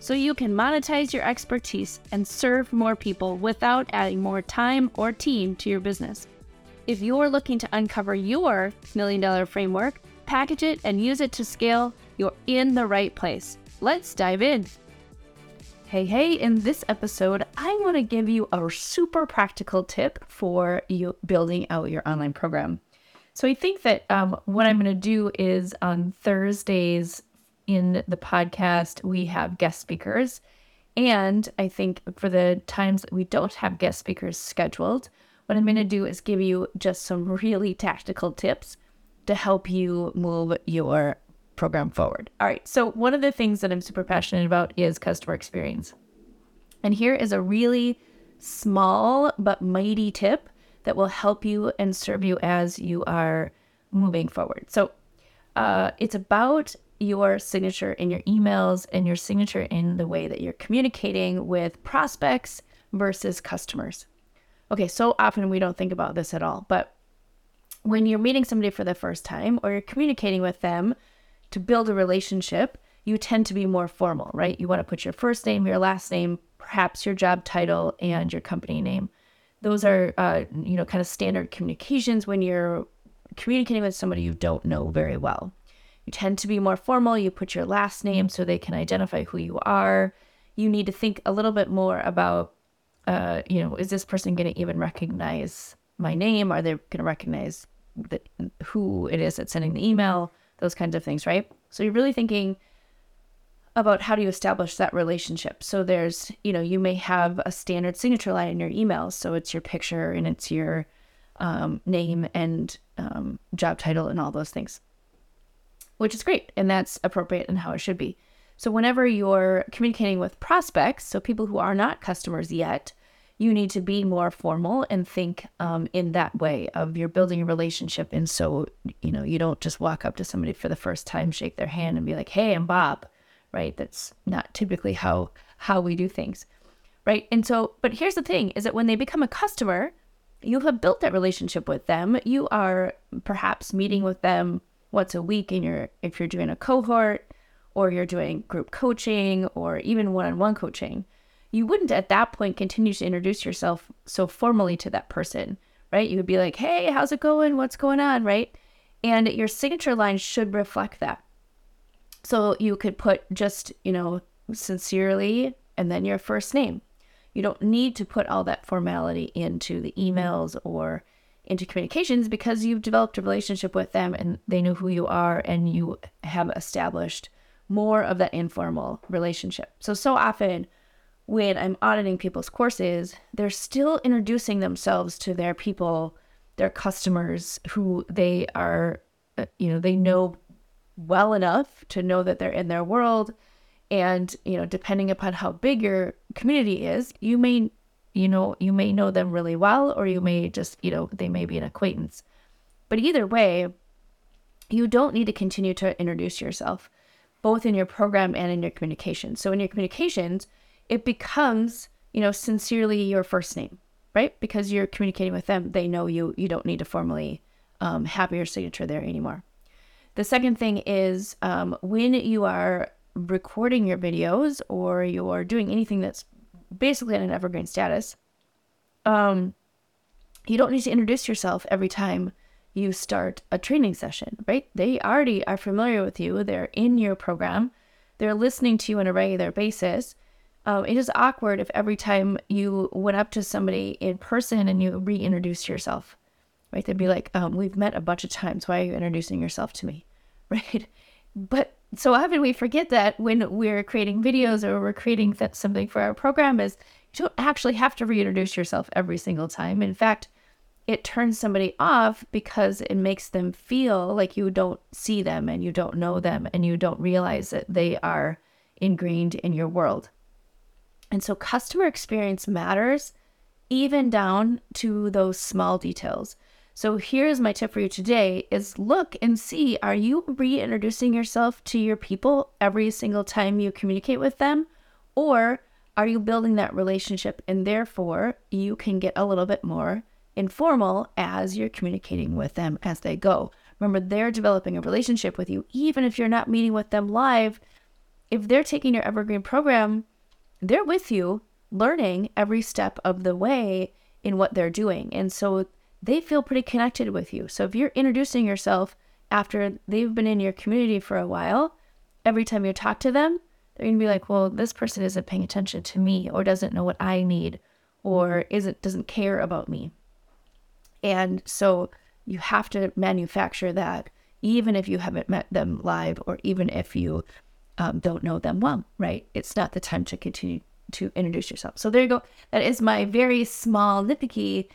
So you can monetize your expertise and serve more people without adding more time or team to your business. If you're looking to uncover your $1 million framework, package it and use it to scale, you're in the right place. Let's dive in. Hey, in this episode, I want to give you a super practical tip for you building out your online program. So I think that what I'm going to do is on Thursdays in the podcast, we have guest speakers. And I think for the times that we don't have guest speakers scheduled, what I'm going to do is give you just some really tactical tips to help you move your program forward. All right. So one of the things that I'm super passionate about is customer experience. And here is a really small but mighty tip that will help you and serve you as you are moving forward. So it's about your signature in your emails and your signature in the way that you're communicating with prospects versus customers. Okay, so often we don't think about this at all, but when you're meeting somebody for the first time or you're communicating with them to build a relationship, you tend to be more formal, right? You want to put your first name, your last name, perhaps your job title, and your company name. Those are, kind of standard communications when you're communicating with somebody you don't know very well. You tend to be more formal. You put your last name so they can identify who you are. You need to think a little bit more about, is this person going to even recognize my name? Are they going to recognize who it is that's sending the email? Those kinds of things, right? So you're really thinking about how do you establish that relationship. So there's, you may have a standard signature line in your email. So it's your picture and it's your name and job title and all those things, which is great. And that's appropriate and how it should be. So whenever you're communicating with prospects, so people who are not customers yet, you need to be more formal and think in that way of you're building a relationship. And so, you don't just walk up to somebody for the first time, shake their hand and be like, hey, I'm Bob. Right? That's not typically how we do things, right? And so, but here's the thing is that when they become a customer, you have built that relationship with them. You are perhaps meeting with them once a week if you're doing a cohort or you're doing group coaching or even one-on-one coaching. You wouldn't at that point continue to introduce yourself so formally to that person, right? You would be like, hey, how's it going? What's going on, right? And your signature line should reflect that. So you could put just, sincerely, and then your first name. You don't need to put all that formality into the emails or into communications because you've developed a relationship with them and they know who you are and you have established more of that informal relationship. So often when I'm auditing people's courses, they're still introducing themselves to their people, their customers who they are, they know well enough to know that they're in their world. And, depending upon how big your community is, you may know them really well, or you may just, they may be an acquaintance, but either way, you don't need to continue to introduce yourself both in your program and in your communications. So in your communications, it becomes, sincerely your first name, right? Because you're communicating with them. They know you, you don't need to formally, have your signature there anymore. The second thing is when you are recording your videos or you're doing anything that's basically on an evergreen status, you don't need to introduce yourself every time you start a training session, right? They already are familiar with you. They're in your program. They're listening to you on a regular basis. It is awkward if every time you went up to somebody in person and you reintroduced yourself, right? They'd be like, we've met a bunch of times. Why are you introducing yourself to me? Right? But so often we forget that when we're creating videos or we're creating something for our program is you don't actually have to reintroduce yourself every single time. In fact, it turns somebody off because it makes them feel like you don't see them and you don't know them and you don't realize that they are ingrained in your world. And so customer experience matters even down to those small details. So here's my tip for you today is look and see, are you reintroducing yourself to your people every single time you communicate with them? Or are you building that relationship and therefore you can get a little bit more informal as you're communicating with them as they go? Remember, they're developing a relationship with you, even if you're not meeting with them live. If they're taking your Evergreen program, they're with you, learning every step of the way in what they're doing. And so they feel pretty connected with you. So if you're introducing yourself after they've been in your community for a while, every time you talk to them, they're going to be like, well, this person isn't paying attention to me or doesn't know what I need or doesn't care about me. And so you have to manufacture that even if you haven't met them live or even if you don't know them well, right? It's not the time to continue to introduce yourself. So there you go. That is my very small nitpicky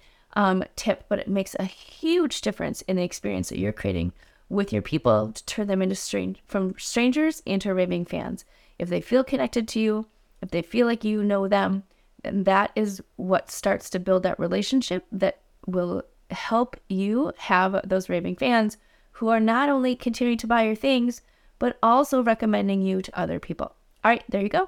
tip, but it makes a huge difference in the experience that you're creating with your people to turn them into from strangers into raving fans. If they feel connected to you, if they feel like you know them, then that is what starts to build that relationship that will help you have those raving fans who are not only continuing to buy your things, but also recommending you to other people. All right, there you go.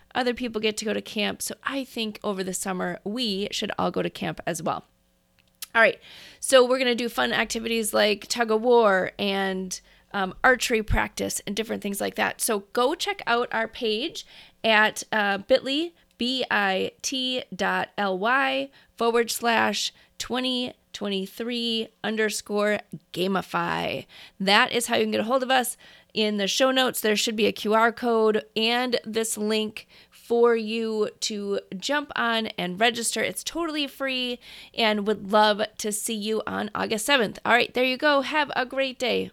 other people get to go to camp. So I think over the summer, we should all go to camp as well. All right, so we're gonna do fun activities like tug of war and archery practice and different things like that. So go check out our page at bit.ly/2023_gamify. That is how you can get a hold of us. In the show notes, there should be a QR code and this link for you to jump on and register. It's totally free and would love to see you on August 7th. All right, there you go. Have a great day.